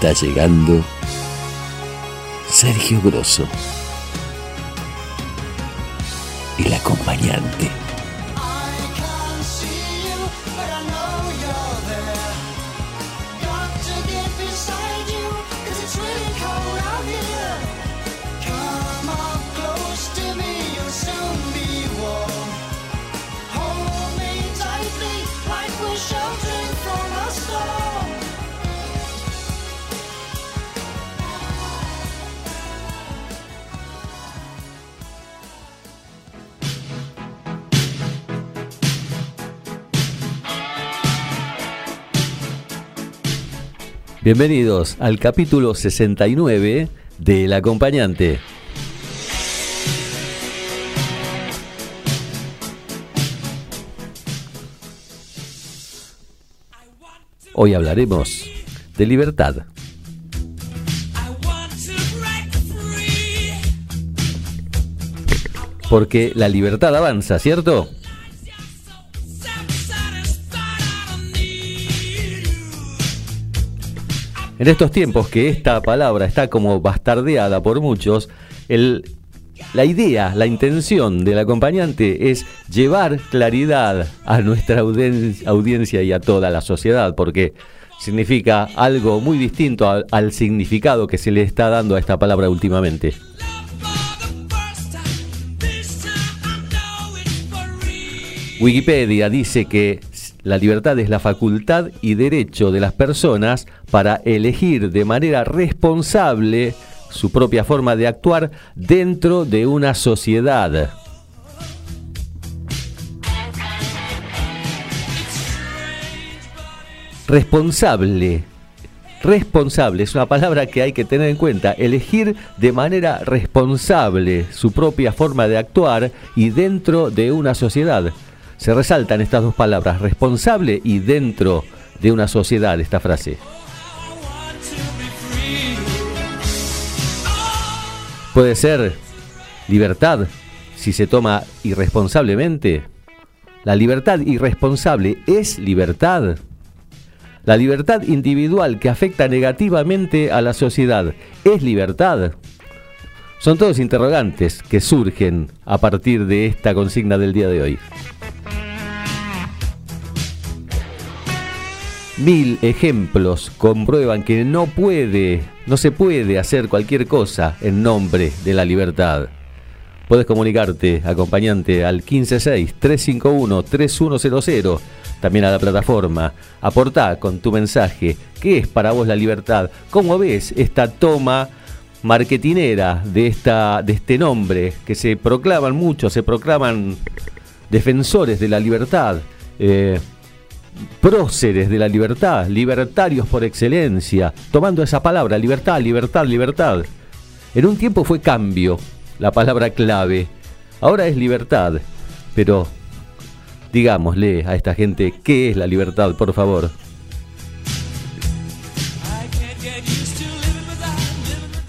está llegando Sergio Grosso, el acompañante. Bienvenidos al capítulo 69 de El Acompañante. Hoy hablaremos de libertad. Porque la libertad avanza, ¿cierto? En estos tiempos que esta palabra está como bastardeada por muchos, la idea, la intención del acompañante es llevar claridad a nuestra audiencia y a toda la sociedad, porque significa algo muy distinto al significado que se le está dando a esta palabra últimamente. Wikipedia dice que la libertad es la facultad y derecho de las personas para elegir de manera responsable su propia forma de actuar dentro de una sociedad. Responsable. Responsable es una palabra que hay que tener en cuenta. Elegir de manera responsable su propia forma de actuar y dentro de una sociedad. Se resaltan estas dos palabras, responsable y dentro de una sociedad, esta frase. Puede ser libertad si se toma irresponsablemente. La libertad irresponsable es libertad. La libertad individual que afecta negativamente a la sociedad es libertad. Son todos interrogantes que surgen a partir de esta consigna del día de hoy. 1000 ejemplos comprueban que no se puede hacer cualquier cosa en nombre de la libertad. Podés comunicarte, acompañante, al 156-351-3100, también a la plataforma. Aportá con tu mensaje. ¿Qué es para vos la libertad? ¿Cómo ves esta toma marketinera de este nombre? Que se proclaman muchos, se proclaman defensores de la libertad, próceres de la libertad, libertarios por excelencia, tomando esa palabra, libertad, libertad, libertad. En un tiempo fue cambio la palabra clave, ahora es libertad, pero digámosle a esta gente qué es la libertad, por favor.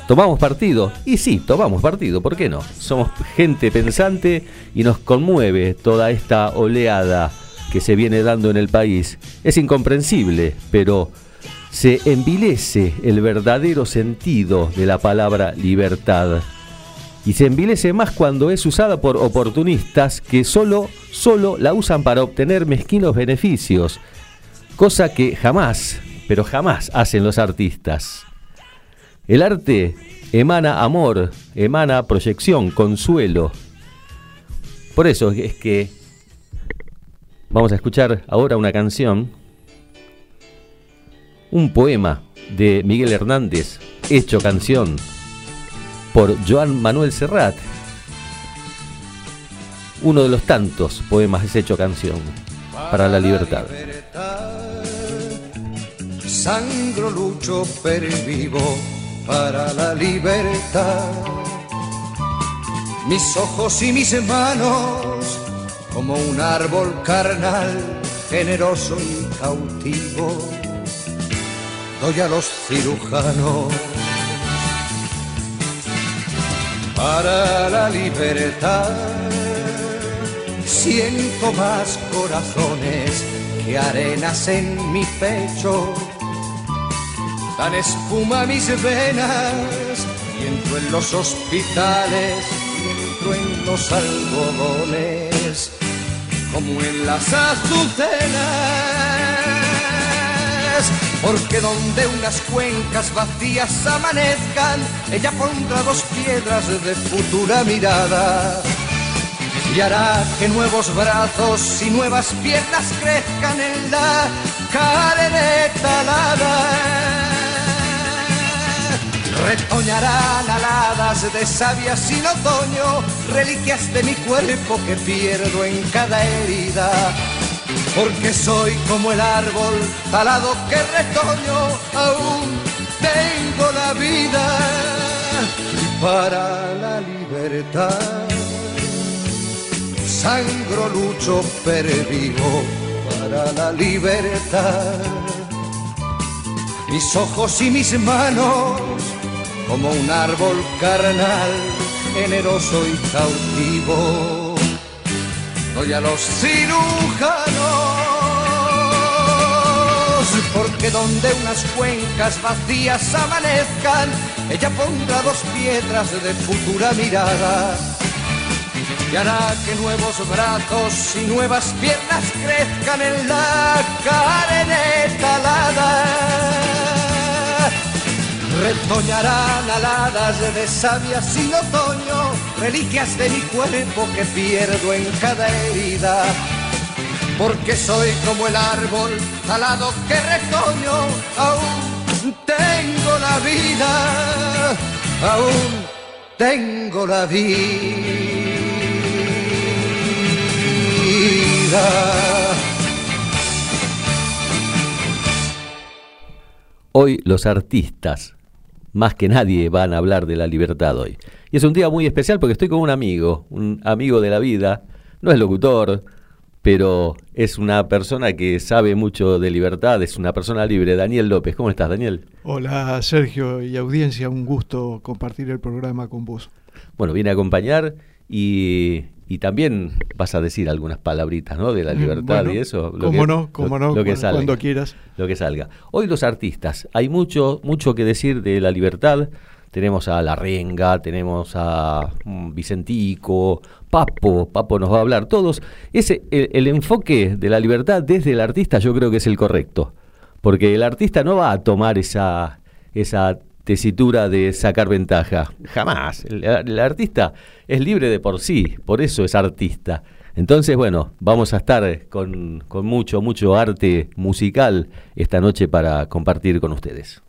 ¿Tomamos partido? Y sí, tomamos partido, ¿por qué no? Somos gente pensante y nos conmueve toda esta oleada que se viene dando en el país. Es incomprensible, pero se envilece el verdadero sentido de la palabra libertad. Y se envilece más cuando es usada por oportunistas que solo la usan para obtener mezquinos beneficios, cosa que jamás, pero jamás hacen los artistas. El arte emana amor, emana proyección, consuelo. Por eso es que vamos a escuchar ahora una canción, un poema de Miguel Hernández, hecho canción por Joan Manuel Serrat. Uno de los tantos poemas es hecho canción para la libertad. Sangro, lucho, pervivo para la libertad. Mis ojos y mis manos como un árbol carnal, generoso y cautivo, doy a los cirujanos. Para la libertad siento más corazones que arenas en mi pecho. dan espuma a mis venas, y entro en los hospitales, y entro en los algodones, como en las azucenas. Porque donde unas cuencas vacías amanezcan, ella pondrá dos piedras de futura mirada, y hará que nuevos brazos y nuevas piernas crezcan en la carne talada. Retoñarán aladas de savia sin otoño, reliquias de mi cuerpo que pierdo en cada herida. Porque soy como el árbol talado que retoño, aún tengo la vida para la libertad. Sangro, lucho, pervivo para la libertad. Mis ojos y mis manos como un árbol carnal, generoso y cautivo, doy a los cirujanos. Porque donde unas cuencas vacías amanezcan, ella pondrá dos piedras de futura mirada, y hará que nuevos brazos y nuevas piernas crezcan en la carne talada. Retoñarán aladas de savia sin otoño, reliquias de mi cuerpo que pierdo en cada herida. Porque soy como el árbol talado que retoño, aún tengo la vida, aún tengo la vida. Hoy los artistas más que nadie van a hablar de la libertad hoy. Y es un día muy especial porque estoy con un amigo de la vida, no es locutor, pero es una persona que sabe mucho de libertad, es una persona libre, Daniel López. ¿Cómo estás, Daniel? Hola, Sergio y audiencia, un gusto compartir el programa con vos. Bueno, viene a acompañar y también vas a decir algunas palabritas, ¿no?, de la libertad, bueno, y eso. Cuando quieras. Lo que salga. Hoy los artistas, hay mucho que decir de la libertad. Tenemos a La Renga, tenemos a Vicentico, Papo nos va a hablar todos. El enfoque de la libertad desde el artista yo creo que es el correcto, porque el artista no va a tomar esa tesitura de sacar ventaja. Jamás. El artista es libre de por sí, por eso es artista. Entonces, bueno, vamos a estar con mucho arte musical esta noche para compartir con ustedes.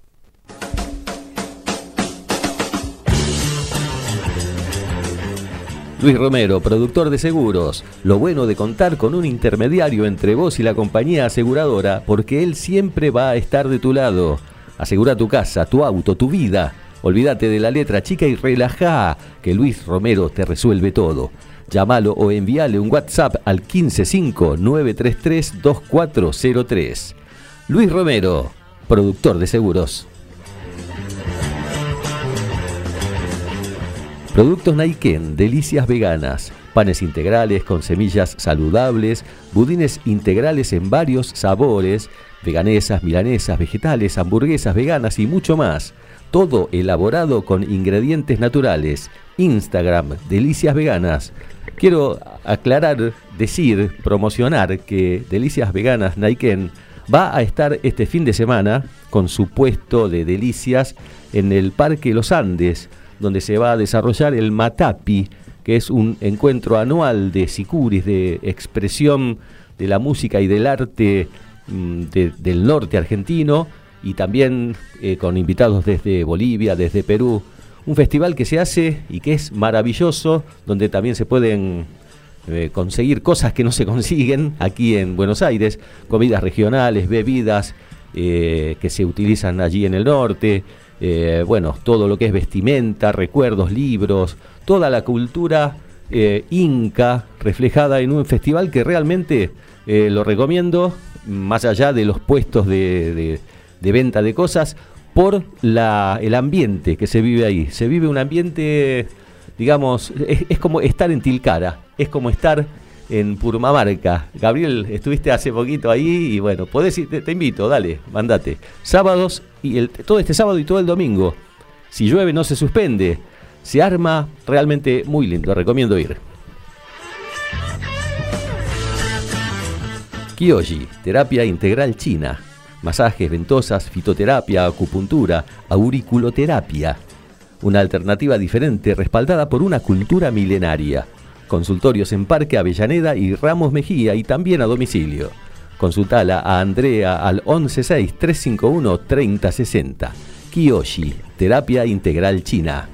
Luis Romero, productor de seguros. Lo bueno de contar con un intermediario entre vos y la compañía aseguradora, porque él siempre va a estar de tu lado. Asegura tu casa, tu auto, tu vida. Olvídate de la letra chica y relajá, que Luis Romero te resuelve todo. Llámalo o envíale un WhatsApp al 155-933-2403. Luis Romero, productor de seguros. Productos Naiquén, delicias veganas, panes integrales con semillas saludables, budines integrales en varios sabores, veganesas, milanesas, vegetales, hamburguesas veganas y mucho más. Todo elaborado con ingredientes naturales. Instagram, Delicias Veganas. Quiero aclarar, decir, promocionar que Delicias Veganas Naiquén va a estar este fin de semana con su puesto de delicias en el Parque Los Andes, donde se va a desarrollar el Matapi, que es un encuentro anual de sicuris, de expresión de la música y del arte del norte argentino, y también con invitados desde Bolivia, desde Perú. Un festival que se hace y que es maravilloso, donde también se pueden conseguir cosas que no se consiguen aquí en Buenos Aires, comidas regionales, bebidas que se utilizan allí en el norte. Bueno, todo lo que es vestimenta, recuerdos, libros, toda la cultura inca reflejada en un festival que realmente lo recomiendo, más allá de los puestos de venta de cosas, por el ambiente que se vive ahí. Se vive un ambiente, digamos, es como estar en Tilcara, es como estar en Purmamarca. Gabriel, estuviste hace poquito ahí y bueno, podés ir, te invito, dale, mandate. Sábados, y todo este sábado y todo el domingo. Si llueve no se suspende. Se arma realmente muy lindo, recomiendo ir. Kiyoshi, terapia integral china. Masajes, ventosas, fitoterapia, acupuntura, auriculoterapia. Una alternativa diferente respaldada por una cultura milenaria. Consultorios en Parque Avellaneda y Ramos Mejía y también a domicilio. Consultala a Andrea al 1163513060. Kiyoshi, terapia integral china.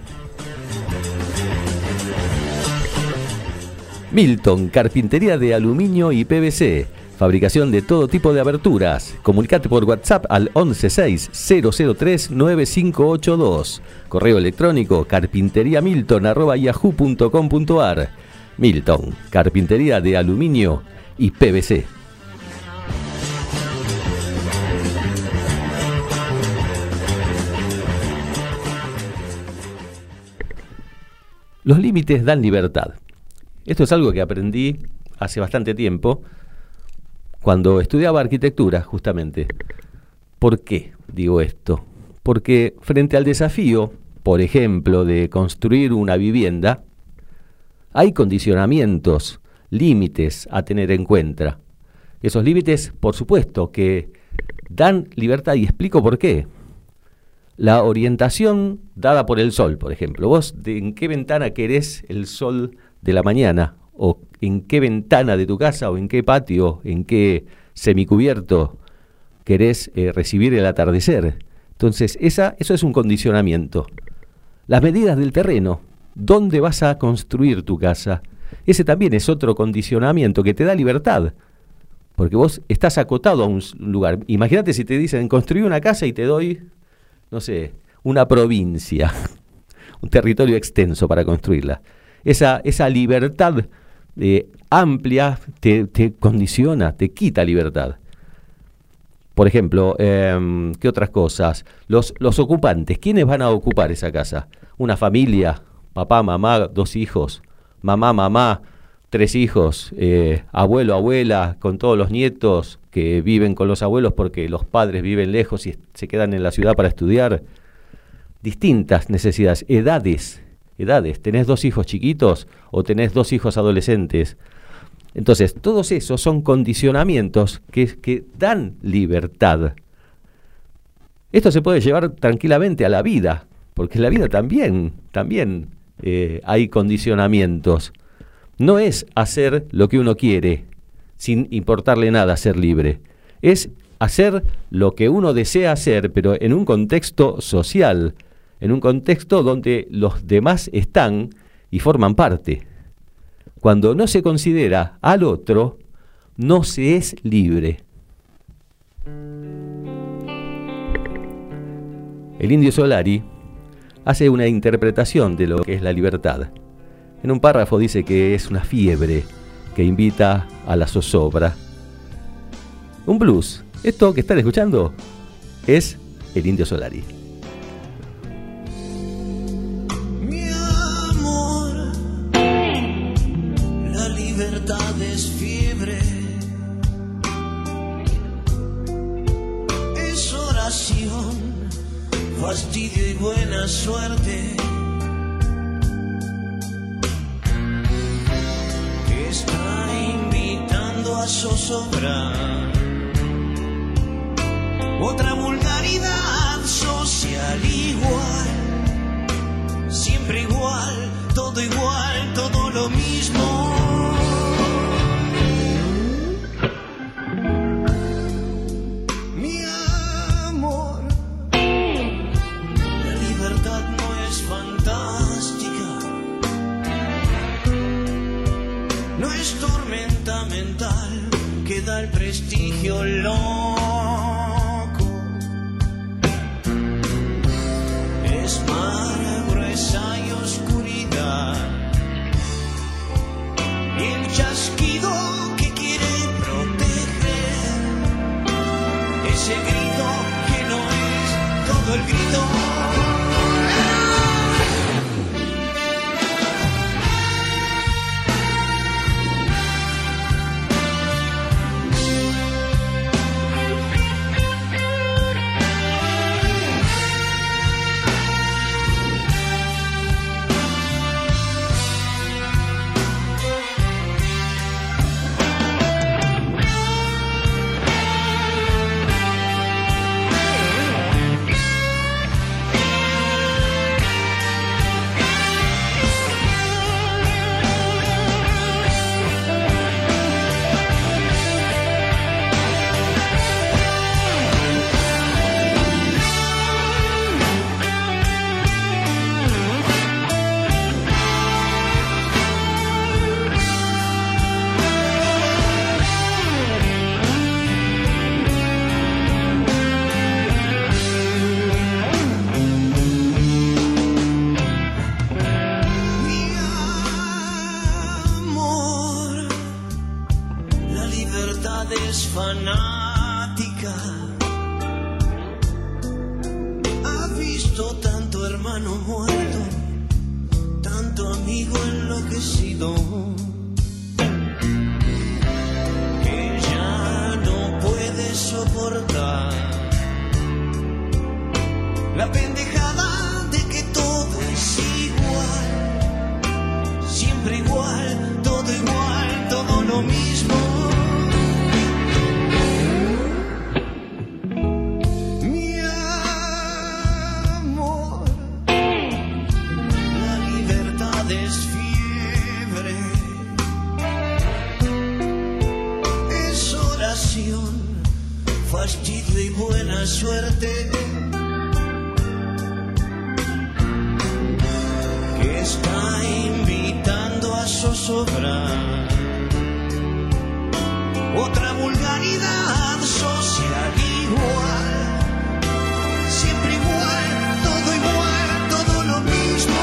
Milton, carpintería de aluminio y PVC. Fabricación de todo tipo de aberturas. Comunicate por WhatsApp al 1160039582. Correo electrónico carpinteriamilton@yahoo.com.ar. Milton, carpintería de aluminio y PVC. Los límites dan libertad. Esto es algo que aprendí hace bastante tiempo, cuando estudiaba arquitectura, justamente. ¿Por qué digo esto? Porque frente al desafío, por ejemplo, de construir una vivienda, hay condicionamientos, límites a tener en cuenta. Esos límites, por supuesto, que dan libertad, y explico por qué. La orientación dada por el sol, por ejemplo. Vos, ¿en qué ventana querés el sol de la mañana? O en qué ventana de tu casa, o en qué patio, en qué semicubierto querés recibir el atardecer. Entonces, eso es un condicionamiento. Las medidas del terreno, dónde vas a construir tu casa, ese también es otro condicionamiento que te da libertad, porque vos estás acotado a un lugar. Imagínate si te dicen, construí una casa y te doy, no sé, una provincia, un territorio extenso para construirla. Esa libertad amplia te condiciona, te quita libertad. Por ejemplo, ¿qué otras cosas? Los ocupantes, ¿quiénes van a ocupar esa casa? Una familia, papá, mamá, 2 hijos, mamá, mamá, 3 hijos, abuelo, abuela, con todos los nietos que viven con los abuelos porque los padres viven lejos y se quedan en la ciudad para estudiar. Distintas necesidades, edades, tenés 2 hijos chiquitos o tenés 2 hijos adolescentes. Entonces, todos esos son condicionamientos que dan libertad. Esto se puede llevar tranquilamente a la vida, porque en la vida también hay condicionamientos. No es hacer lo que uno quiere, sin importarle nada, ser libre. Es hacer lo que uno desea hacer, pero en un contexto social, en un contexto donde los demás están y forman parte. Cuando no se considera al otro, no se es libre. El indio Solari hace una interpretación de lo que es la libertad. En un párrafo dice que es una fiebre que invita a la zozobra. Un blues. Esto que están escuchando es el indio Solari. Fastidio y buena suerte. Te está invitando a zozobrar. Otra vulgaridad social igual. Siempre igual, todo lo mismo. Queda el prestigio loco. Es mala, gruesa y oscuridad. Y el chasquido que quiere proteger. Ese grito que no es todo el grito. hermano muerto, tanto amigo enloquecido, que ya no puede soportar la pendejada de que todo es igual, siempre igual, todo lo mismo. Fastidio y buena suerte, que está invitando a zozobrar otra vulgaridad social, igual, siempre igual, todo lo mismo.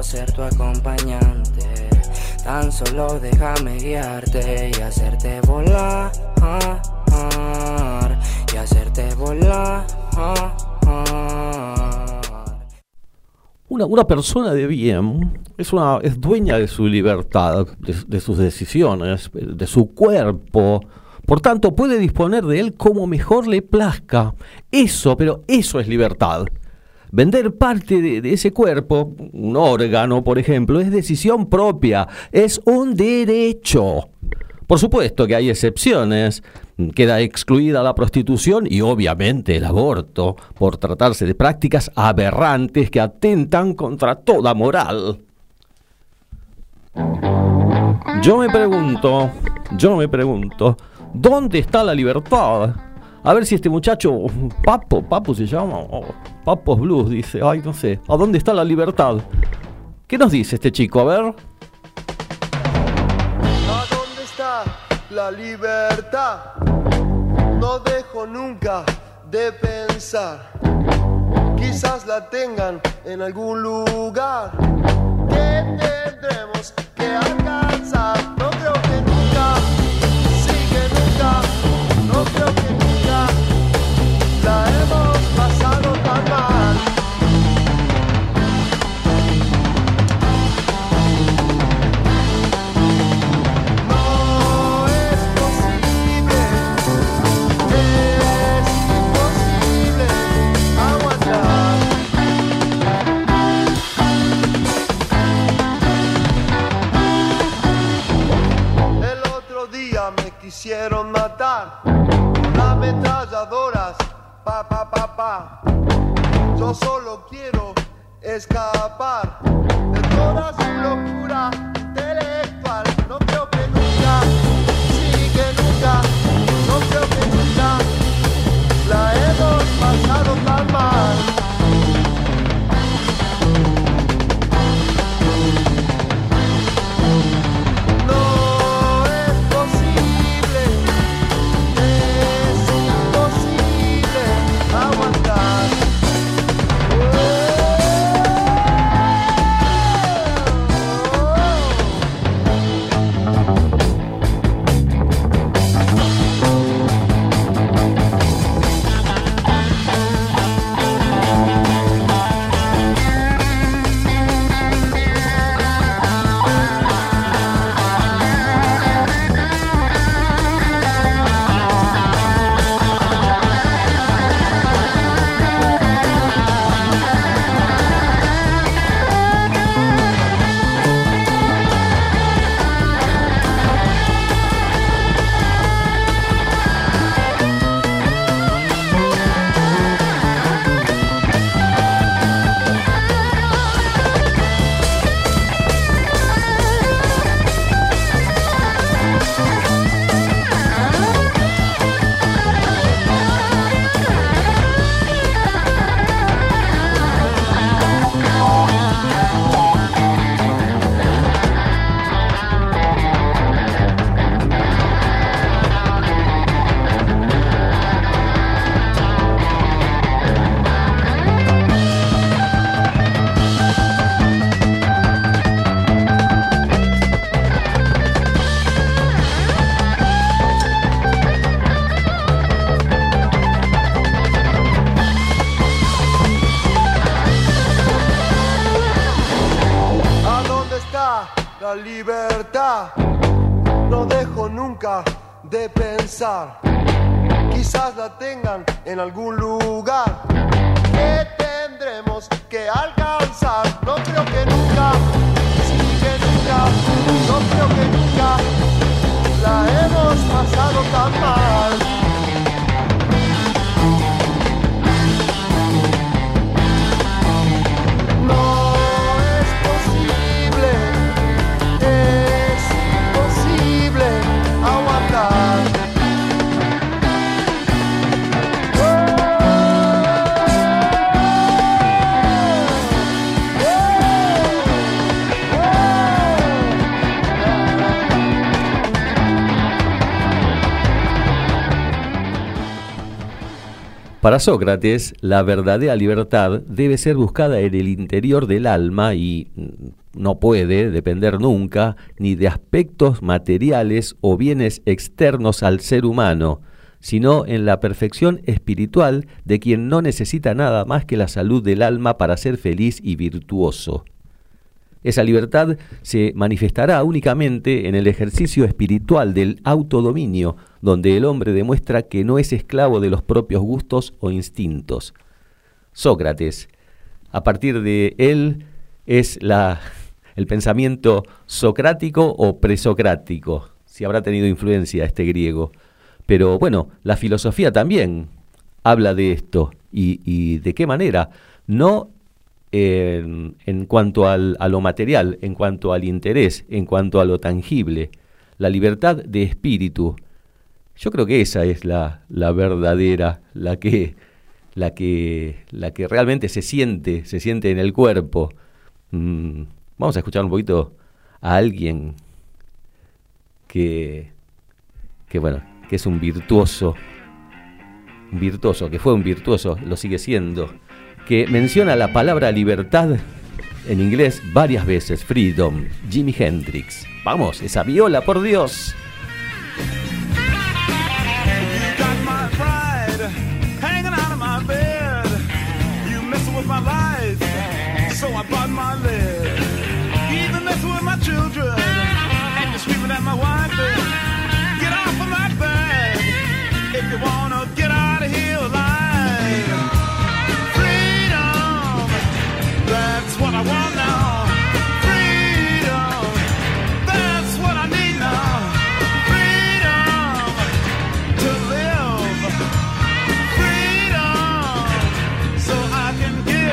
Ser tu acompañante, tan solo déjame guiarte y hacerte volar, y hacerte volar. Una persona de bien es dueña de su libertad, de sus decisiones, de su cuerpo. Por tanto, puede disponer de él como mejor le plazca. Eso es libertad. Vender parte de ese cuerpo, un órgano, por ejemplo, es decisión propia, es un derecho. Por supuesto que hay excepciones, queda excluida la prostitución y obviamente el aborto, por tratarse de prácticas aberrantes que atentan contra toda moral. Yo me pregunto, ¿dónde está la libertad? A ver si este muchacho, Papo se llama, Papos Blues, dice, ay, no sé, ¿a dónde está la libertad? ¿Qué nos dice este chico? A ver. ¿A dónde está la libertad? No dejo nunca de pensar. Quizás la tengan en algún lugar. ¿Qué tendremos que alcanzar? No creo que nunca, sí que nunca, no creo que nunca. La hemos pasado tan mal. No es posible, es imposible aguantar. El otro día me quisieron matar con ametralladoras. Pa. Yo solo quiero escapar de toda su locura intelectual. No creo que nunca, sí que nunca, no creo que nunca la hemos pasado tan mal. no dejo nunca de pensar. Quizás la tengan en algún lugar que tendremos que alcanzar. No creo que nunca, sí que nunca, no creo que nunca la hemos pasado tan mal. Para Sócrates, la verdadera libertad debe ser buscada en el interior del alma y no puede depender nunca ni de aspectos materiales o bienes externos al ser humano, sino en la perfección espiritual de quien no necesita nada más que la salud del alma para ser feliz y virtuoso. Esa libertad se manifestará únicamente en el ejercicio espiritual del autodominio, donde el hombre demuestra que no es esclavo de los propios gustos o instintos. Sócrates, a partir de él, es el pensamiento socrático o presocrático, si habrá tenido influencia este griego. Pero bueno, la filosofía también habla de esto. ¿Y de qué manera? No en cuanto a lo material, en cuanto al interés, en cuanto a lo tangible, la libertad de espíritu. Yo creo que esa es la verdadera, la que realmente se siente en el cuerpo. Vamos a escuchar un poquito a alguien que es un virtuoso, que fue un virtuoso, lo sigue siendo, que menciona la palabra libertad en inglés varias veces, freedom, Jimi Hendrix. Vamos, esa viola, por Dios. You got my pride hanging out of my bed. You messing with my life, so I bought my lead. You even messing with my children, and you're screaming at my wife. Get off of my back if you wanna get out of here alive. That's what I want now. Freedom. That's what I need now. Freedom to live. Freedom so I can give.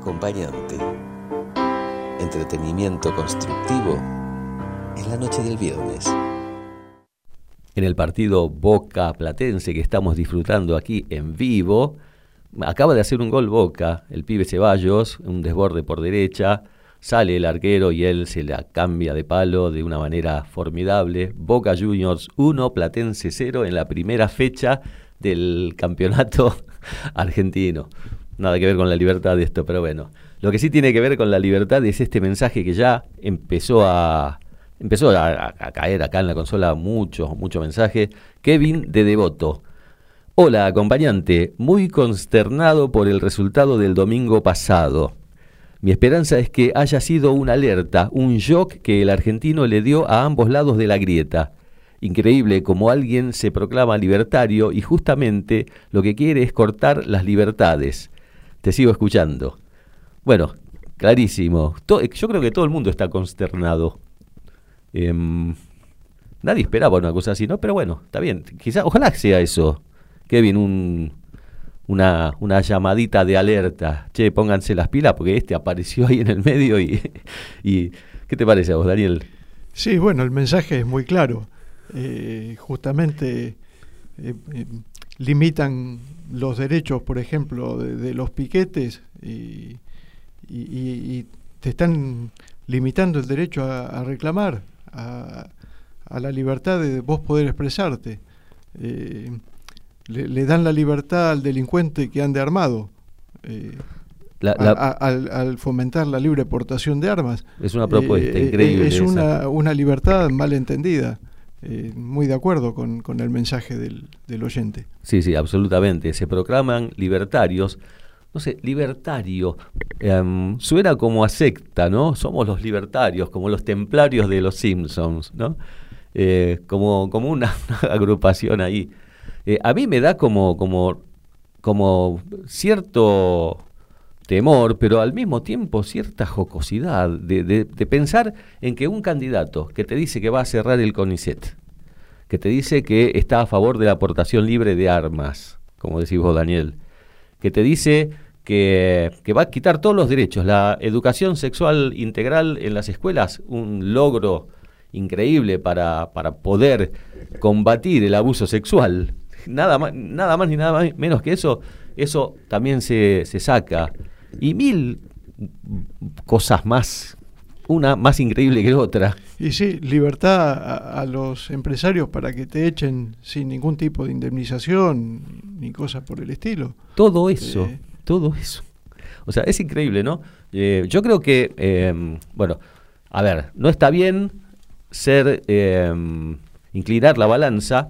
Acompañante. Entretenimiento constructivo en la noche del viernes. En el partido Boca Platense que estamos disfrutando aquí en vivo, acaba de hacer un gol Boca, el pibe Ceballos, un desborde por derecha, sale el arquero y él se la cambia de palo de una manera formidable. Boca Juniors 1, Platense 0 en la primera fecha del campeonato argentino. Nada que ver con la libertad de esto, pero bueno. Lo que sí tiene que ver con la libertad es este mensaje que ya empezó a caer acá en la consola, mucho mensaje. Kevin de Devoto. Hola, acompañante. Muy consternado por el resultado del domingo pasado. Mi esperanza es que haya sido una alerta, un shock que el argentino le dio a ambos lados de la grieta. Increíble como alguien se proclama libertario y justamente lo que quiere es cortar las libertades. Te sigo escuchando. Bueno, clarísimo. Yo creo que todo el mundo está consternado. Nadie esperaba una cosa así, ¿no? Pero bueno, está bien. Quizá, ojalá sea eso. Kevin, una llamadita de alerta. Che, pónganse las pilas porque este apareció ahí en el medio y ¿qué te parece a vos, Daniel? Sí, bueno, el mensaje es muy claro. Justamente limitan los derechos, por ejemplo, de los piquetes y te están limitando el derecho a reclamar, a la libertad de vos poder expresarte. Le dan la libertad al delincuente que ande armado, al fomentar la libre portación de armas. Es una propuesta increíble. Es una libertad mal entendida. Muy de acuerdo con el mensaje del oyente. Sí, sí, absolutamente. Se proclaman libertarios. No sé, libertario. Suena como a secta, ¿no? Somos los libertarios, como los templarios de los Simpsons, ¿no? Como una agrupación ahí. A mí me da como cierto temor, pero al mismo tiempo cierta jocosidad de pensar en que un candidato que te dice que va a cerrar el CONICET, que te dice que está a favor de la aportación libre de armas, como decís vos, Daniel, que te dice que va a quitar todos los derechos, la educación sexual integral en las escuelas, un logro increíble para poder combatir el abuso sexual. Nada más ni nada menos que eso también se saca. Y mil cosas más, una más increíble que otra. Y sí, libertad a los empresarios para que te echen sin ningún tipo de indemnización ni cosas por el estilo. Todo eso. O sea, es increíble, ¿no? Yo creo que, a ver, no está bien inclinar la balanza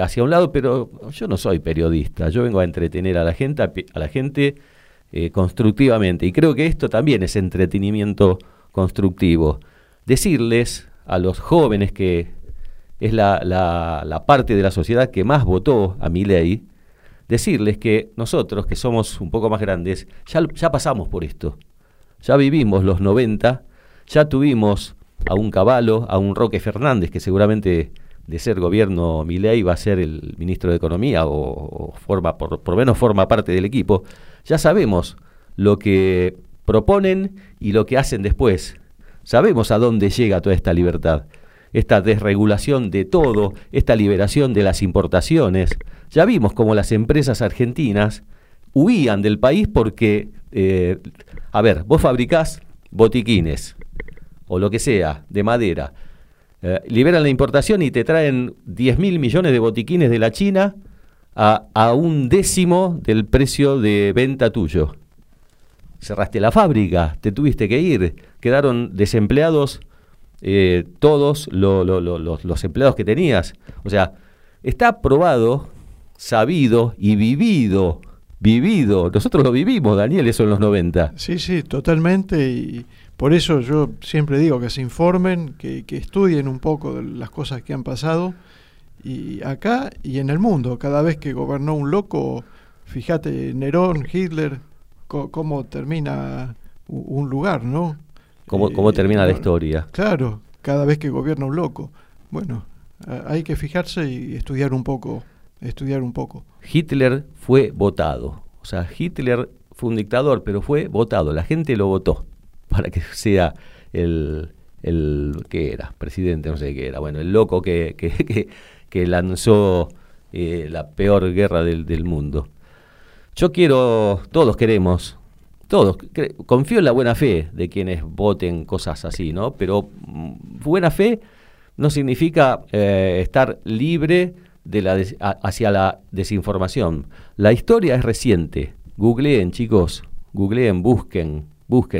hacia un lado, pero yo no soy periodista, yo vengo a entretener a la gente constructivamente, y creo que esto también es entretenimiento constructivo. Decirles a los jóvenes que es la parte de la sociedad que más votó a Milei, decirles que nosotros, que somos un poco más grandes, ya pasamos por esto, ya vivimos los 90, ya tuvimos a un Cavallo, a un Roque Fernández, que seguramente de ser gobierno Milei va a ser el ministro de Economía o forma por lo menos forma parte del equipo. Ya sabemos lo que proponen y lo que hacen después. Sabemos a dónde llega toda esta libertad, esta desregulación de todo, esta liberación de las importaciones. Ya vimos cómo las empresas argentinas huían del país porque, vos fabricás botiquines o lo que sea, de madera, liberan la importación y te traen 10.000 millones de botiquines de la China a 1/10 del precio de venta tuyo. Cerraste la fábrica, te tuviste que ir, quedaron desempleados todos los empleados que tenías. O sea, está probado, sabido y vivido. Nosotros lo vivimos, Daniel, eso en los 90. Sí, sí, totalmente, y por eso yo siempre digo que se informen, que estudien un poco de las cosas que han pasado, y acá y en el mundo. Cada vez que gobernó un loco, fíjate, Nerón, Hitler, cómo termina un lugar, ¿no? Cómo termina la historia. Claro, cada vez que gobierna un loco. Bueno, hay que fijarse y estudiar un poco. Hitler fue votado. O sea, Hitler fue un dictador, pero fue votado, la gente lo votó para que sea el ¿qué era? Presidente, no sé qué era, bueno, el loco que lanzó la peor guerra del mundo. Yo quiero, todos queremos, todos, confío en la buena fe de quienes voten cosas así, ¿no? Pero buena fe no significa estar libre de la hacia la desinformación. La historia es reciente. Googleen, chicos, googleen, busquen,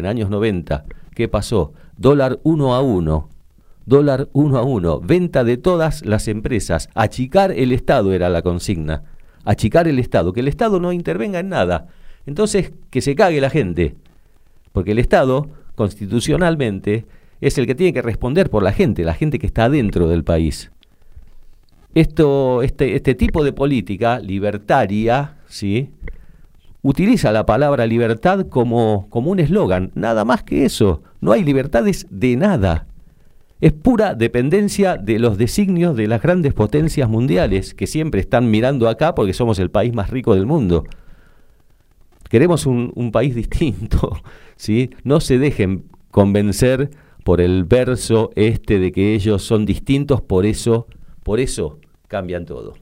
años 90, ¿qué pasó? Dólar 1 a 1, venta de todas las empresas, achicar el Estado era la consigna, achicar el Estado, que el Estado no intervenga en nada, entonces que se cague la gente, porque el Estado, constitucionalmente, es el que tiene que responder por la gente que está adentro del país. Este tipo de política libertaria, ¿sí?, utiliza la palabra libertad como un eslogan, nada más que eso. No hay libertades de nada. Es pura dependencia de los designios de las grandes potencias mundiales que siempre están mirando acá porque somos el país más rico del mundo. Queremos un país distinto, ¿sí? No se dejen convencer por el verso este de que ellos son distintos, por eso cambian todo.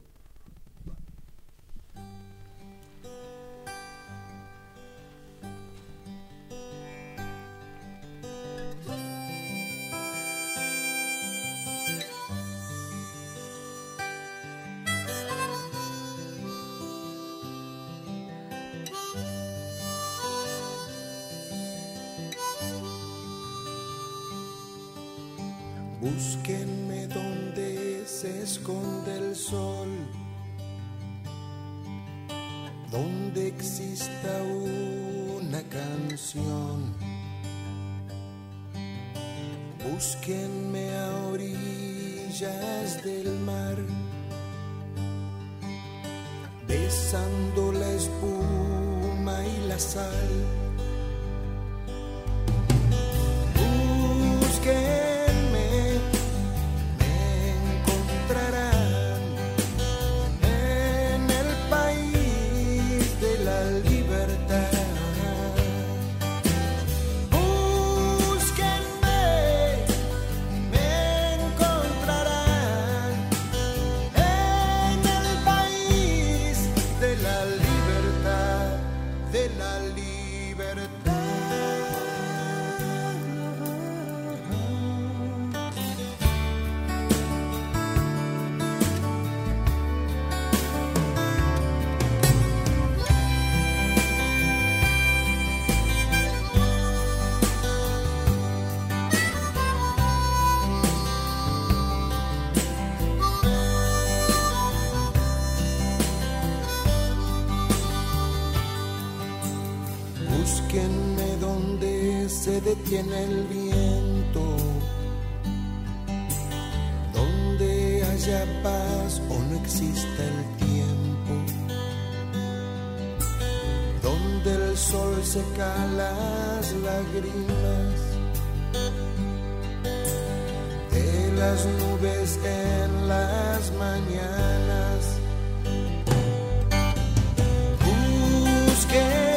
Búsquenme donde se esconde el sol, donde exista una canción. Búsquenme a orillas del mar, besando la espuma y la sal. Búsquenme. Búsquenme donde se detiene el viento, donde haya paz o no exista el tiempo, donde el sol seca las lágrimas de las nubes en las mañanas. Busquen.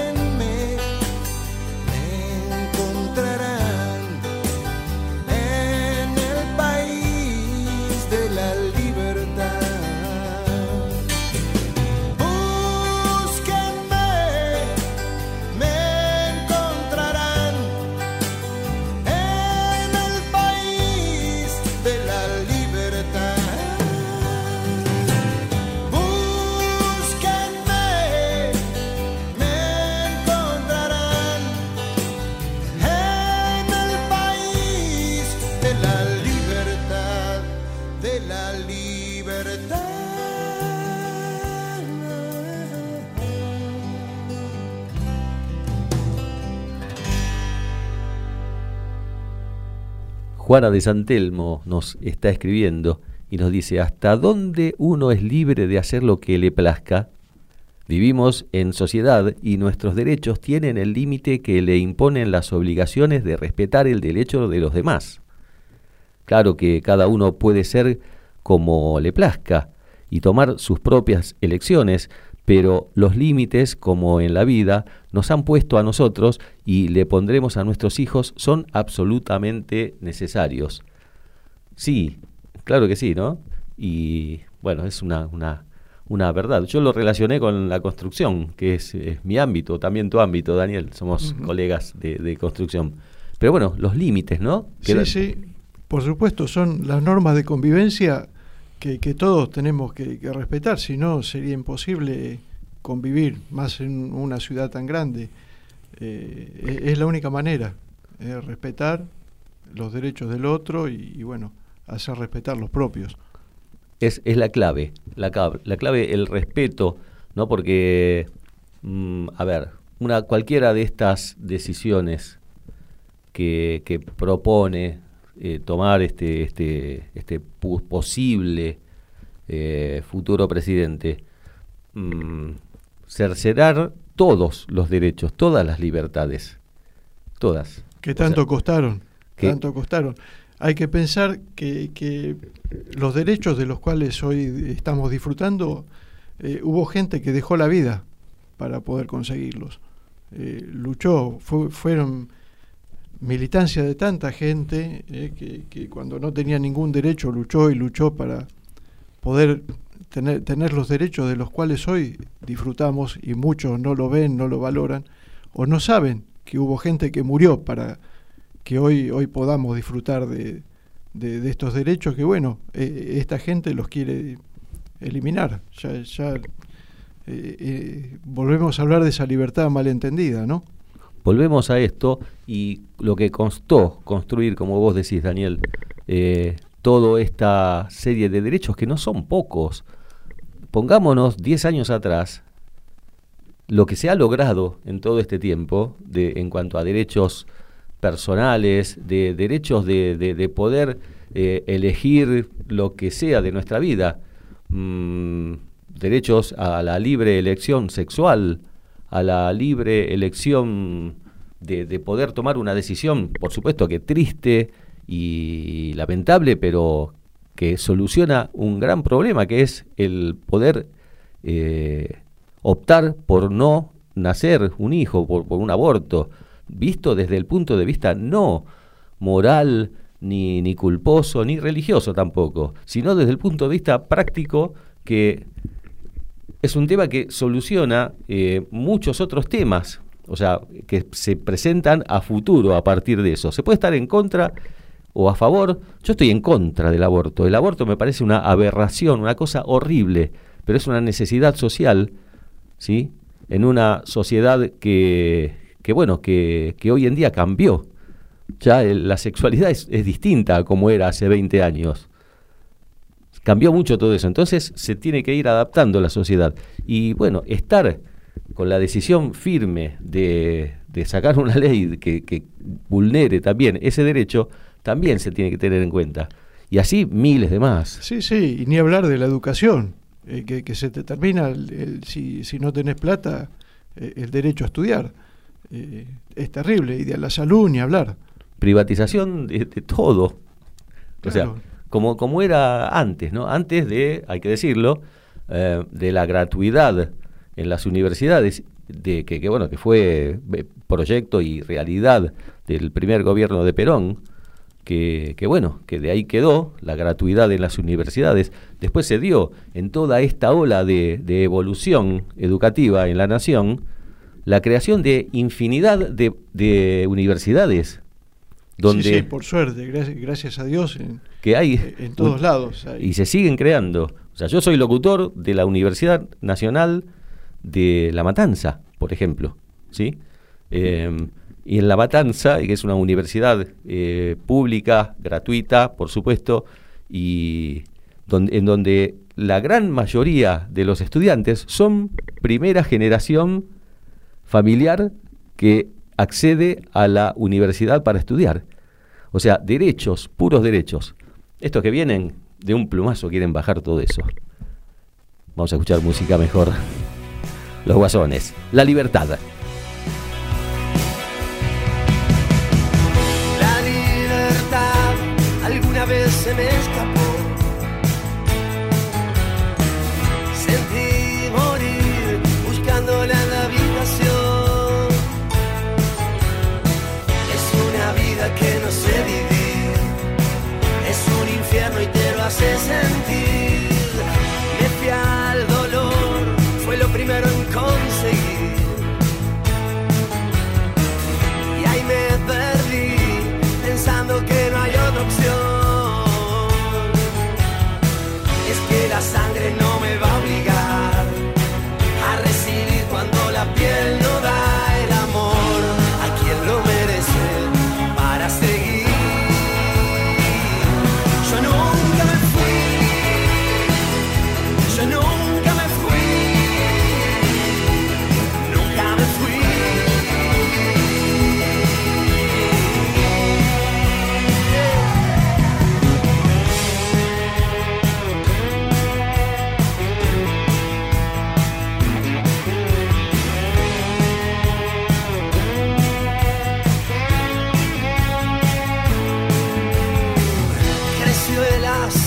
Juana de San Telmo nos está escribiendo y nos dice: ¿hasta dónde uno es libre de hacer lo que le plazca? Vivimos en sociedad y nuestros derechos tienen el límite que le imponen las obligaciones de respetar el derecho de los demás. Claro que cada uno puede ser como le plazca y tomar sus propias elecciones, pero los límites, como en la vida, nos han puesto a nosotros y le pondremos a nuestros hijos, son absolutamente necesarios. Sí, claro que sí, ¿no? Y bueno, es una verdad. Yo lo relacioné con la construcción, que es mi ámbito, también tu ámbito, Daniel. Somos colegas de construcción. Pero bueno, los límites, ¿no? Sí, sí, por supuesto, son las normas de convivencia que todos tenemos que respetar, si no sería imposible convivir, más en una ciudad tan grande. Es la única manera, respetar los derechos del otro y bueno, hacer respetar los propios. Es la clave, la clave, el respeto, ¿no? Porque, a ver, cualquiera de estas decisiones que propone tomar este posible futuro presidente, cercenar todos los derechos, todas las libertades, todas. Que tanto costaron, tanto costaron. Hay que pensar que los derechos de los cuales hoy estamos disfrutando, hubo gente que dejó la vida para poder conseguirlos. Luchó, fueron militancia de tanta gente que cuando no tenía ningún derecho luchó para poder tener los derechos de los cuales hoy disfrutamos, y muchos no lo ven, no lo valoran o no saben que hubo gente que murió para que hoy podamos disfrutar de estos derechos que, bueno, esta gente los quiere eliminar. Volvemos a hablar de esa libertad malentendida, ¿no? Volvemos a esto y lo que costó construir, como vos decís, Daniel, toda esta serie de derechos que no son pocos. Pongámonos 10 años atrás, lo que se ha logrado en todo este tiempo en cuanto a derechos personales, de derechos de poder elegir lo que sea de nuestra vida, derechos a la libre elección sexual, a la libre elección de poder tomar una decisión, por supuesto que triste y lamentable, pero que soluciona un gran problema, que es el poder optar por no nacer un hijo, por un aborto, visto desde el punto de vista no moral, ni culposo, ni religioso tampoco, sino desde el punto de vista práctico, que es un tema que soluciona muchos otros temas, o sea, que se presentan a futuro a partir de eso. Se puede estar en contra o a favor. Yo estoy en contra del aborto. El aborto me parece una aberración, una cosa horrible, pero es una necesidad social, ¿sí? En una sociedad que hoy en día cambió. Ya la sexualidad es distinta a como era hace 20 años. Cambió mucho todo eso. Entonces se tiene que ir adaptando la sociedad. Y bueno, estar con la decisión firme de sacar una ley que vulnere también ese derecho, también se tiene que tener en cuenta. Y así miles de más. Sí, sí, y ni hablar de la educación, que se te termina, si no tenés plata, el derecho a estudiar. Es terrible. Y de la salud ni hablar. Privatización de todo. Claro. O sea, como era antes, ¿no? Antes hay que decirlo, de la gratuidad en las universidades, que fue proyecto y realidad del primer gobierno de Perón, que de ahí quedó la gratuidad en las universidades. Después se dio en toda esta ola de evolución educativa en la nación la creación de infinidad de universidades. Donde sí, por suerte, gracias a Dios, que hay en todos lados. Hay. Y se siguen creando. O sea, yo soy locutor de la Universidad Nacional de La Matanza, por ejemplo, ¿sí? Y en La Matanza, que es una universidad pública, gratuita, por supuesto, y en donde la gran mayoría de los estudiantes son primera generación familiar que accede a la universidad para estudiar. O sea, derechos, puros derechos. Estos que vienen de un plumazo quieren bajar todo eso. Vamos a escuchar música mejor. Los Guasones, La Libertad. La libertad alguna vez se me escapó. Sentí morir hace sentir. Me fui al dolor, fue lo primero en conseguir. Y ahí me perdí, pensando que no hay otra opción. Es que la sangre no me va a obligar a recibir cuando la piel no da el amor a quien lo merece para seguir.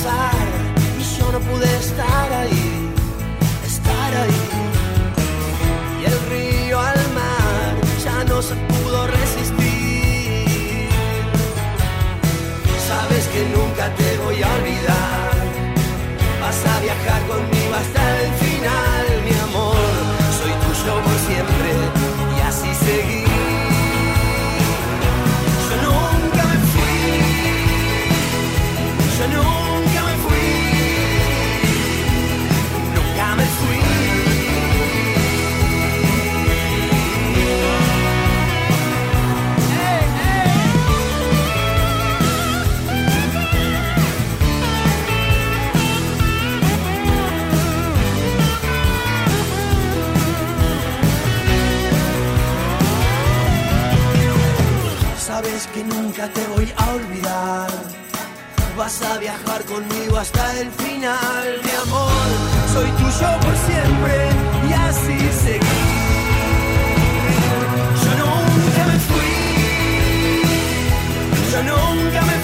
Y yo no pude estar ahí. Y el río al mar ya no se pudo resistir. Sabes que nunca te voy a olvidar. Vas a viajar conmigo hasta el final, mi amor. Soy tuyo por siempre y así seguir. Yo nunca me fui. Yo nunca. Sabes que nunca te voy a olvidar. Vas a viajar conmigo hasta el final, mi amor. Soy tuyo por siempre y así seguir. Yo nunca me fui. Yo nunca me fui.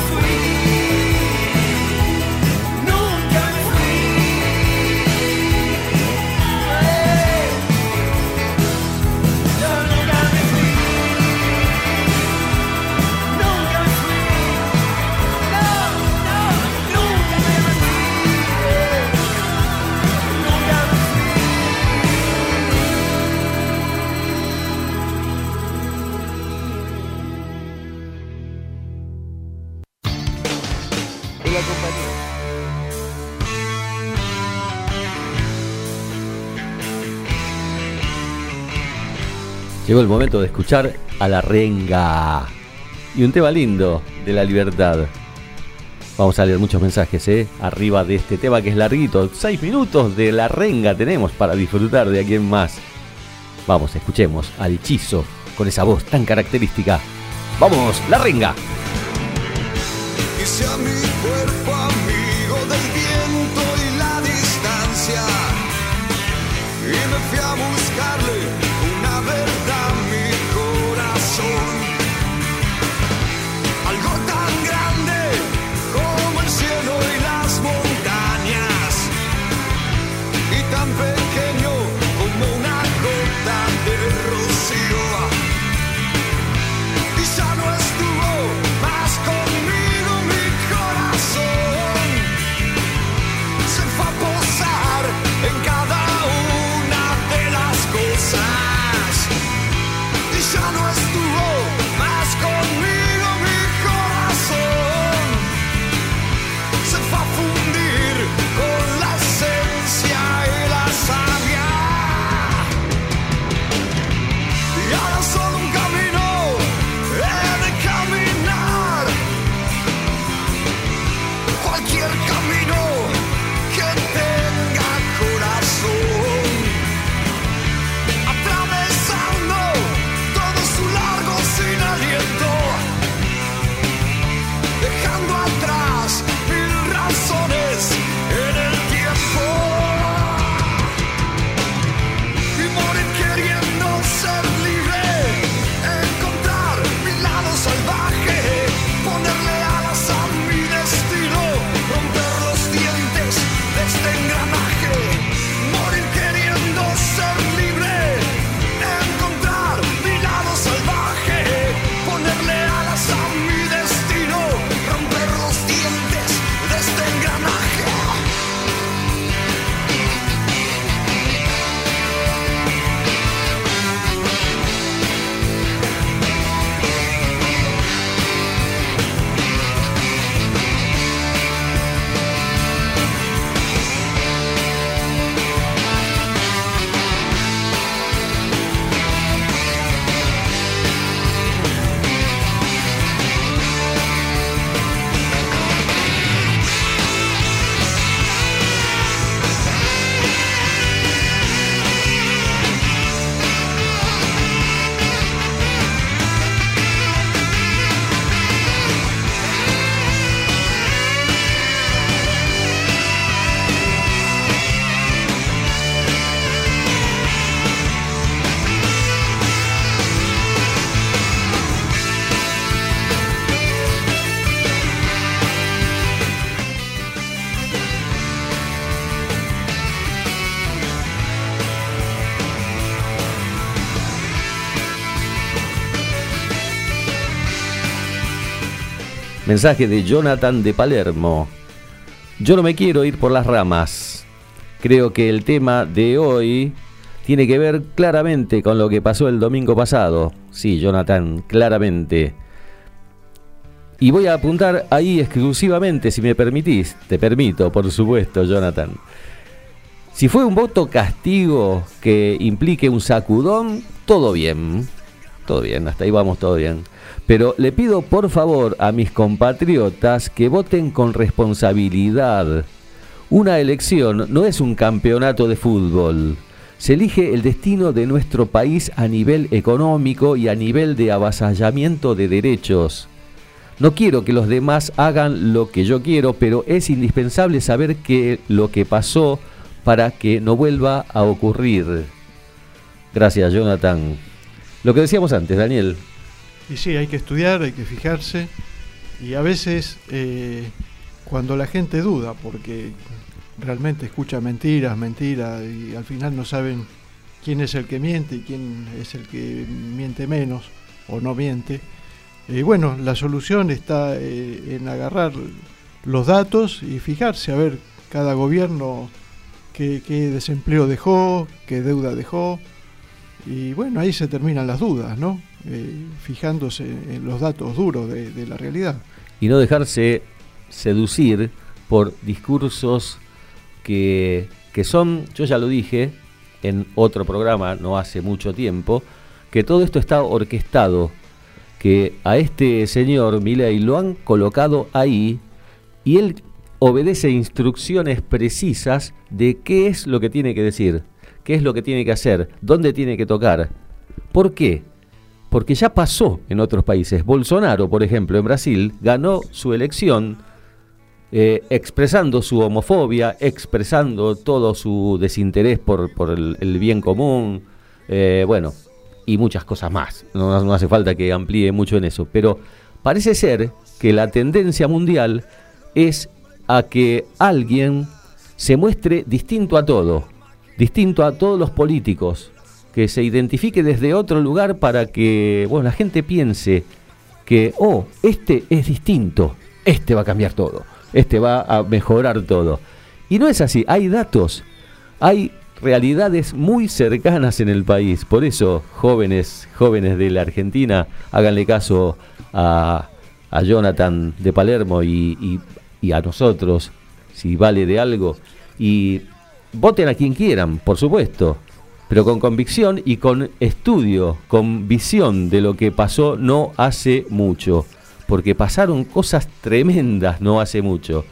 Llegó el momento de escuchar a La Renga y un tema lindo de La Libertad. Vamos a leer muchos mensajes arriba de este tema que es larguito. 6 minutos de La Renga tenemos para disfrutar de aquí en más. Vamos, escuchemos al Hechizo con esa voz tan característica. ¡Vamos, La Renga! Que sea mi cuerpo amigo del viento y la distancia. Y me fui a buscarle verdad, mi corazón, algo tan grande como el cielo y las montañas, y tan pequeño como una gota de rocío. Quizá no estuvo más conmigo mi corazón, se fue a posar en cada una de las cosas. Mensaje de Jonathan de Palermo. Yo no me quiero ir por las ramas. Creo que el tema de hoy tiene que ver claramente con lo que pasó el domingo pasado. Sí, Jonathan, claramente. Y voy a apuntar ahí exclusivamente, si me permitís. Te permito, por supuesto, Jonathan. Si fue un voto castigo que implique un sacudón, todo bien. Todo bien, hasta ahí vamos, todo bien. Pero le pido por favor a mis compatriotas que voten con responsabilidad. Una elección no es un campeonato de fútbol. Se elige el destino de nuestro país a nivel económico y a nivel de avasallamiento de derechos. No quiero que los demás hagan lo que yo quiero, pero es indispensable saber que lo que pasó para que no vuelva a ocurrir. Gracias, Jonathan. Lo que decíamos antes, Daniel. Y sí, hay que estudiar, hay que fijarse. Y a veces, cuando la gente duda, porque realmente escucha mentiras, y al final no saben quién es el que miente y quién es el que miente menos o no miente. Bueno, la solución está en agarrar los datos y fijarse a ver cada gobierno qué desempleo dejó, qué deuda dejó, y bueno, ahí se terminan las dudas, ¿no? Fijándose en los datos duros de la realidad. Y no dejarse seducir por discursos que son, yo ya lo dije en otro programa no hace mucho tiempo, que todo esto está orquestado, que a este señor Milei lo han colocado ahí y él obedece instrucciones precisas de qué es lo que tiene que decir, qué es lo que tiene que hacer, dónde tiene que tocar. ¿Por qué? Porque ya pasó en otros países. Bolsonaro, por ejemplo, en Brasil, ganó su elección expresando su homofobia, expresando todo su desinterés por el bien común, bueno, y muchas cosas más. No hace falta que amplíe mucho en eso, pero parece ser que la tendencia mundial es a que alguien se muestre distinto a todo, distinto a todos los políticos, que se identifique desde otro lugar para que, bueno, la gente piense que, oh, este es distinto, este va a cambiar todo, este va a mejorar todo. Y no es así, hay datos, hay realidades muy cercanas en el país. Por eso, jóvenes de la Argentina, háganle caso a Jonathan de Palermo y a nosotros, si vale de algo, y voten a quien quieran, por supuesto, pero con convicción y con estudio, con visión de lo que pasó no hace mucho, porque pasaron cosas tremendas no hace mucho.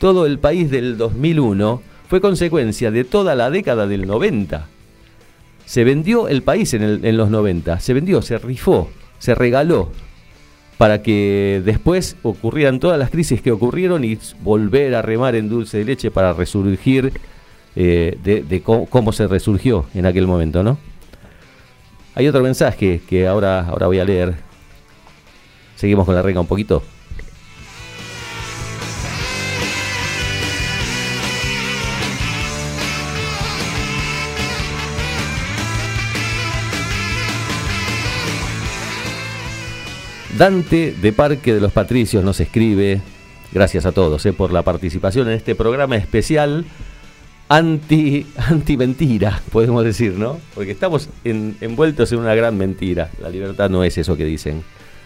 Todo el país del 2001 fue consecuencia de toda la década del 90. Se vendió el país en los 90, se vendió, se rifó, se regaló, para que después ocurrieran todas las crisis que ocurrieron y volver a remar en dulce de leche para resurgir cómo se resurgió en aquel momento, ¿no? Hay otro mensaje que ahora voy a leer. Seguimos con La Renga un poquito. Dante de Parque de los Patricios nos escribe, gracias a todos por la participación en este programa especial anti-mentira, podemos decir, ¿no? Porque estamos envueltos en una gran mentira. La libertad no es eso que dicen.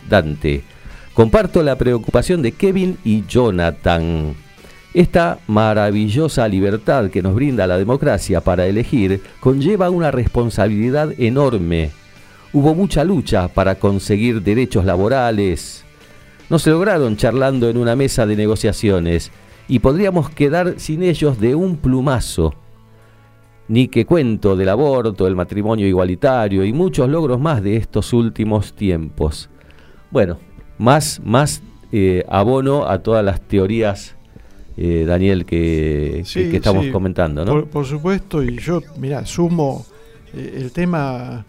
Dante, comparto la preocupación de Kevin y Jonathan. Esta maravillosa libertad que nos brinda la democracia para elegir conlleva una responsabilidad enorme. Hubo mucha lucha para conseguir derechos laborales. No se lograron charlando en una mesa de negociaciones y podríamos quedar sin ellos de un plumazo. Ni que cuento del aborto, el matrimonio igualitario y muchos logros más de estos últimos tiempos. Bueno, más abono a todas las teorías, Daniel, que estamos comentando, ¿no? Por supuesto, y yo, mirá, sumo el tema...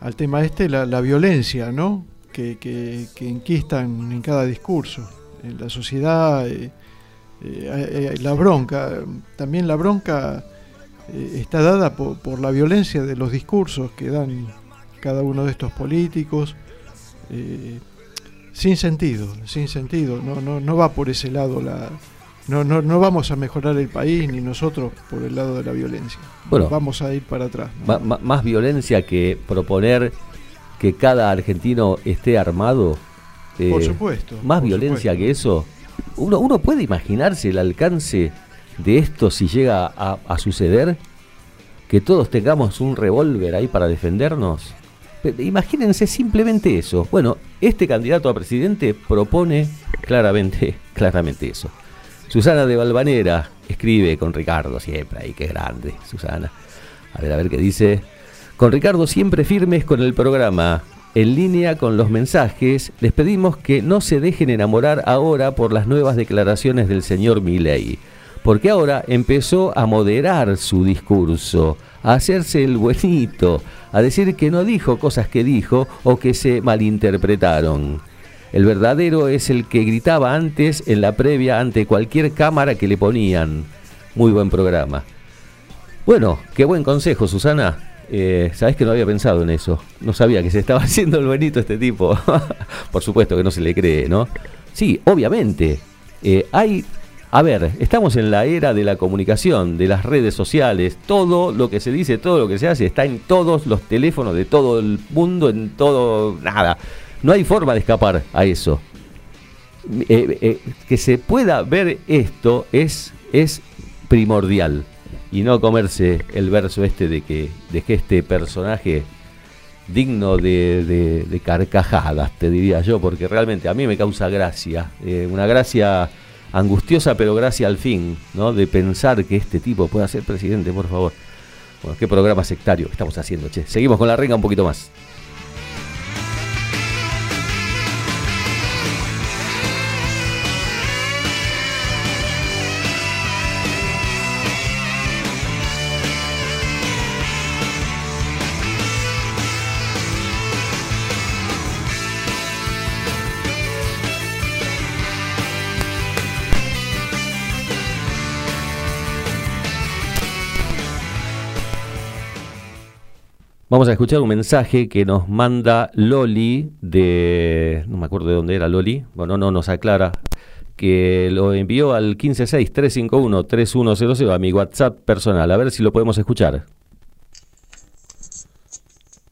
al tema este, la violencia, ¿no? que enquistan en cada discurso, en la sociedad, la bronca, también la bronca está dada por la violencia de los discursos que dan cada uno de estos políticos. sin sentido, no va por ese lado la... No vamos a mejorar el país ni nosotros por el lado de la violencia. Bueno, vamos a ir para atrás, ¿no? Más violencia que proponer que cada argentino esté armado. Por supuesto. Más por violencia supuesto. Que eso. Uno puede imaginarse el alcance de esto si llega a suceder, que todos tengamos un revólver ahí para defendernos. Imagínense simplemente eso. Bueno, este candidato a presidente propone claramente eso. Susana de Valvanera escribe con Ricardo siempre, ahí, qué grande, Susana. A ver qué dice. Con Ricardo siempre firmes con el programa, en línea con los mensajes, les pedimos que no se dejen enamorar ahora por las nuevas declaraciones del señor Milei, porque ahora empezó a moderar su discurso, a hacerse el buenito, a decir que no dijo cosas que dijo o que se malinterpretaron. El verdadero es el que gritaba antes en la previa ante cualquier cámara que le ponían. Muy buen programa. Bueno, qué buen consejo, Susana. Sabés que no había pensado en eso. No sabía que se estaba haciendo el buenito este tipo. Por supuesto que no se le cree, ¿no? Sí, obviamente. A ver, estamos en la era de la comunicación, de las redes sociales. Todo lo que se dice, todo lo que se hace está en todos los teléfonos de todo el mundo, en todo... nada. No hay forma de escapar a eso. Que se pueda ver esto es primordial. Y no comerse el verso este de que este personaje digno de carcajadas, te diría yo, porque realmente a mí me causa gracia. Una gracia angustiosa, pero gracia al fin, ¿no? De pensar que este tipo pueda ser presidente, por favor. Bueno, qué programa sectario que estamos haciendo, che. Seguimos con La Renga un poquito más. Vamos a escuchar un mensaje que nos manda Loli de... no me acuerdo de dónde era Loli. Bueno, no nos aclara. Que lo envió al 1563513100 a mi WhatsApp personal. A ver si lo podemos escuchar.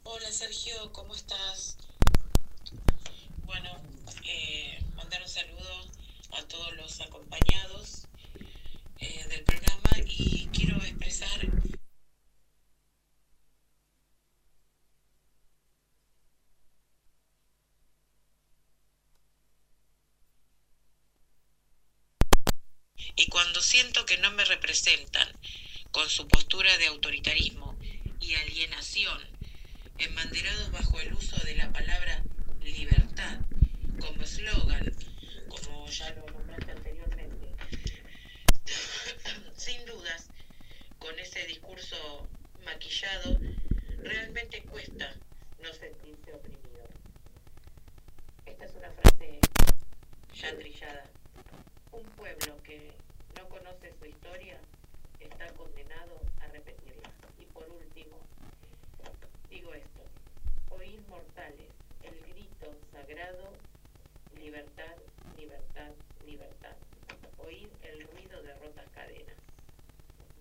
Hola Sergio, ¿cómo estás? Bueno, mandar un saludo a todos los acompañados del programa y quiero expresar... Y cuando siento que no me representan, con su postura de autoritarismo y alienación, embanderados bajo el uso de la palabra libertad, como eslogan, como ya lo nombraste anteriormente, sin dudas, con ese discurso maquillado, realmente cuesta no sentirse oprimido. Esta es una frase ya trillada. Un pueblo que no conoce su historia está condenado a repetirla. Y por último, digo esto: oíd mortales, el grito sagrado, libertad, libertad, libertad. Oíd el ruido de rotas cadenas.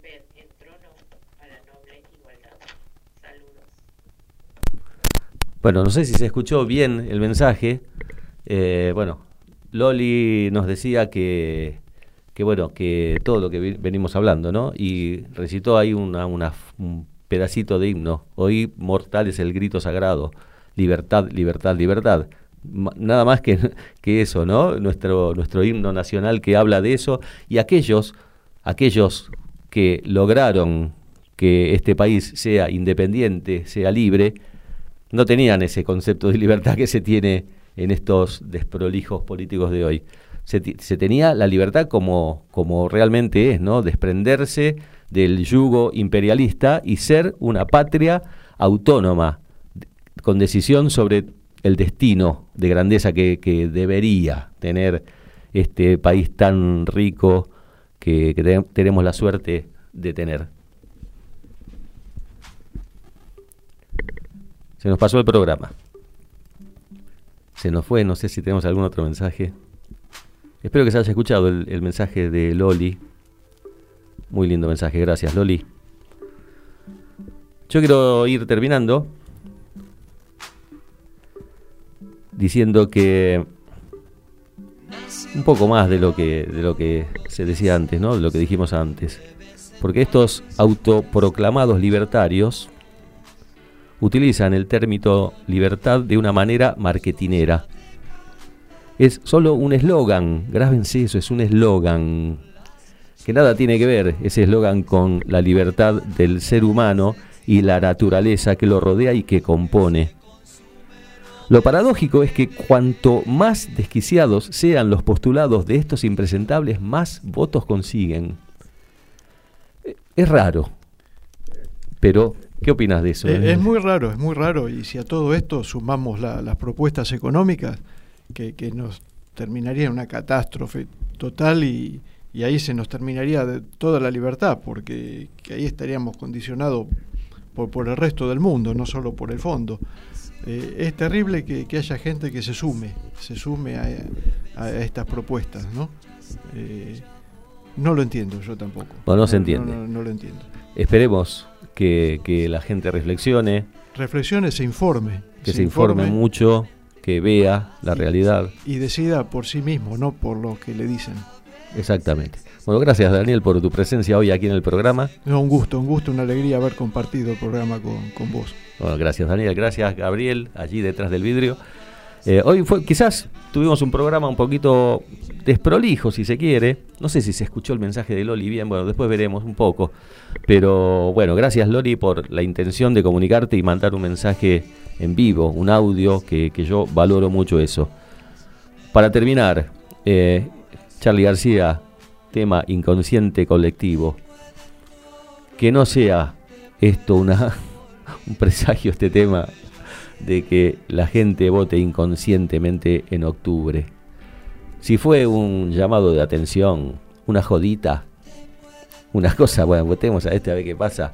Ved en trono a la noble igualdad. Saludos. Bueno, no sé si se escuchó bien el mensaje. Bueno. Loli nos decía que todo lo que venimos hablando, ¿no? Y recitó ahí un pedacito de himno. Oí mortales el grito sagrado. Libertad, libertad, libertad. Nada más que eso, ¿no? Nuestro himno nacional que habla de eso. Y aquellos que lograron que este país sea independiente, sea libre, no tenían ese concepto de libertad que se tiene en estos desprolijos políticos de hoy. Se tenía la libertad como realmente es, ¿no? Desprenderse del yugo imperialista y ser una patria autónoma, con decisión sobre el destino de grandeza que debería tener este país tan rico que tenemos la suerte de tener. Se nos pasó el programa. Se nos fue, no sé si tenemos algún otro mensaje. Espero que se haya escuchado el mensaje de Loli. Muy lindo mensaje, gracias Loli. Yo quiero ir terminando diciendo que un poco más de lo que se decía antes, ¿no? De lo que dijimos antes. Porque estos autoproclamados libertarios utilizan el término libertad de una manera marketinera. Es solo un eslogan, grábense eso, es un eslogan, que nada tiene que ver ese eslogan con la libertad del ser humano y la naturaleza que lo rodea y que compone. Lo paradójico es que cuanto más desquiciados sean los postulados de estos impresentables, más votos consiguen. Es raro, pero... ¿Qué opinas de eso? Es muy raro, es muy raro. Y si a todo esto sumamos las propuestas económicas, que nos terminaría en una catástrofe total y ahí se nos terminaría toda la libertad, porque que ahí estaríamos condicionados por el resto del mundo, no solo por el fondo. Es terrible que haya gente que se sume a estas propuestas, ¿no? No lo entiendo, yo tampoco. No, no se entiende. No lo entiendo. Esperemos que la gente reflexione, se informe mucho, que vea la realidad y decida por sí mismo, no por lo que le dicen. Exactamente. Bueno, gracias Daniel por tu presencia hoy aquí en el programa. No, un gusto, una alegría haber compartido el programa con vos. Bueno, gracias Daniel, gracias Gabriel, allí detrás del vidrio. Hoy quizás tuvimos un programa un poquito desprolijo, si se quiere. No sé si se escuchó el mensaje de Loli bien, bueno, después veremos un poco. Pero bueno, gracias Loli por la intención de comunicarte y mandar un mensaje en vivo, un audio, que yo valoro mucho eso. Para terminar, Charly García, tema inconsciente colectivo. Que no sea esto un presagio, este tema, de que la gente vote inconscientemente en octubre. Si fue un llamado de atención, una jodita, una cosa, bueno, votemos a este a ver qué pasa.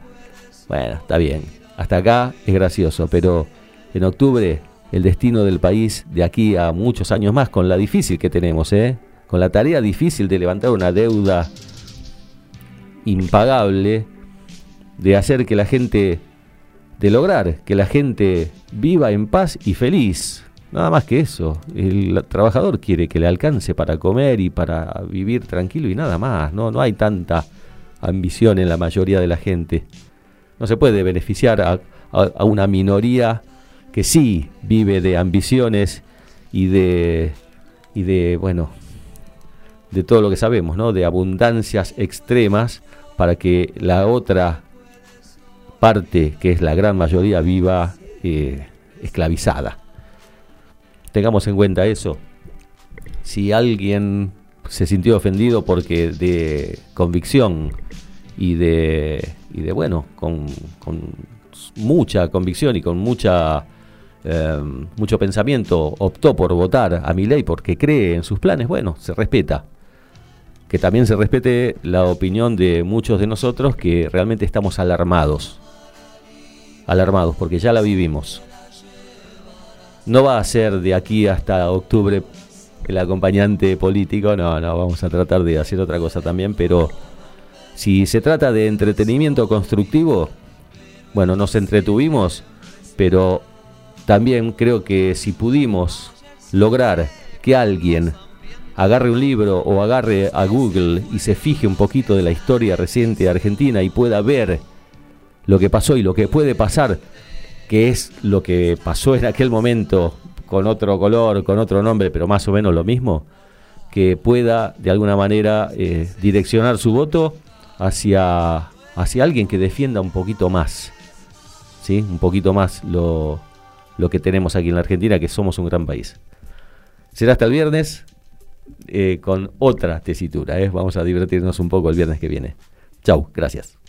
Bueno, está bien. Hasta acá es gracioso, pero en octubre el destino del país de aquí a muchos años más, con la difícil que tenemos, con la tarea difícil de levantar una deuda impagable, de hacer que la gente... de lograr que la gente viva en paz y feliz. Nada más que eso. El trabajador quiere que le alcance para comer y para vivir tranquilo y nada más. No hay tanta ambición en la mayoría de la gente. No se puede beneficiar a una minoría que sí vive de ambiciones y de todo lo que sabemos, ¿no? De abundancias extremas para que la otra parte, que es la gran mayoría, viva esclavizada. Tengamos en cuenta eso. Si alguien se sintió ofendido porque de convicción con mucha convicción y con mucho pensamiento optó por votar a Milei porque cree en sus planes, bueno, se respeta. Que también se respete la opinión de muchos de nosotros que realmente estamos alarmados, porque ya la vivimos. No va a ser de aquí hasta octubre el acompañante político, no, vamos a tratar de hacer otra cosa también, pero si se trata de entretenimiento constructivo, bueno, nos entretuvimos, pero también creo que si pudimos lograr que alguien agarre un libro o agarre a Google y se fije un poquito de la historia reciente de Argentina y pueda ver lo que pasó y lo que puede pasar, que es lo que pasó en aquel momento con otro color, con otro nombre, pero más o menos lo mismo, que pueda de alguna manera direccionar su voto hacia alguien que defienda un poquito más, ¿sí? Un poquito más lo que tenemos aquí en la Argentina, que somos un gran país. Será hasta el viernes con otra tesitura. Vamos a divertirnos un poco el viernes que viene. Chau, gracias.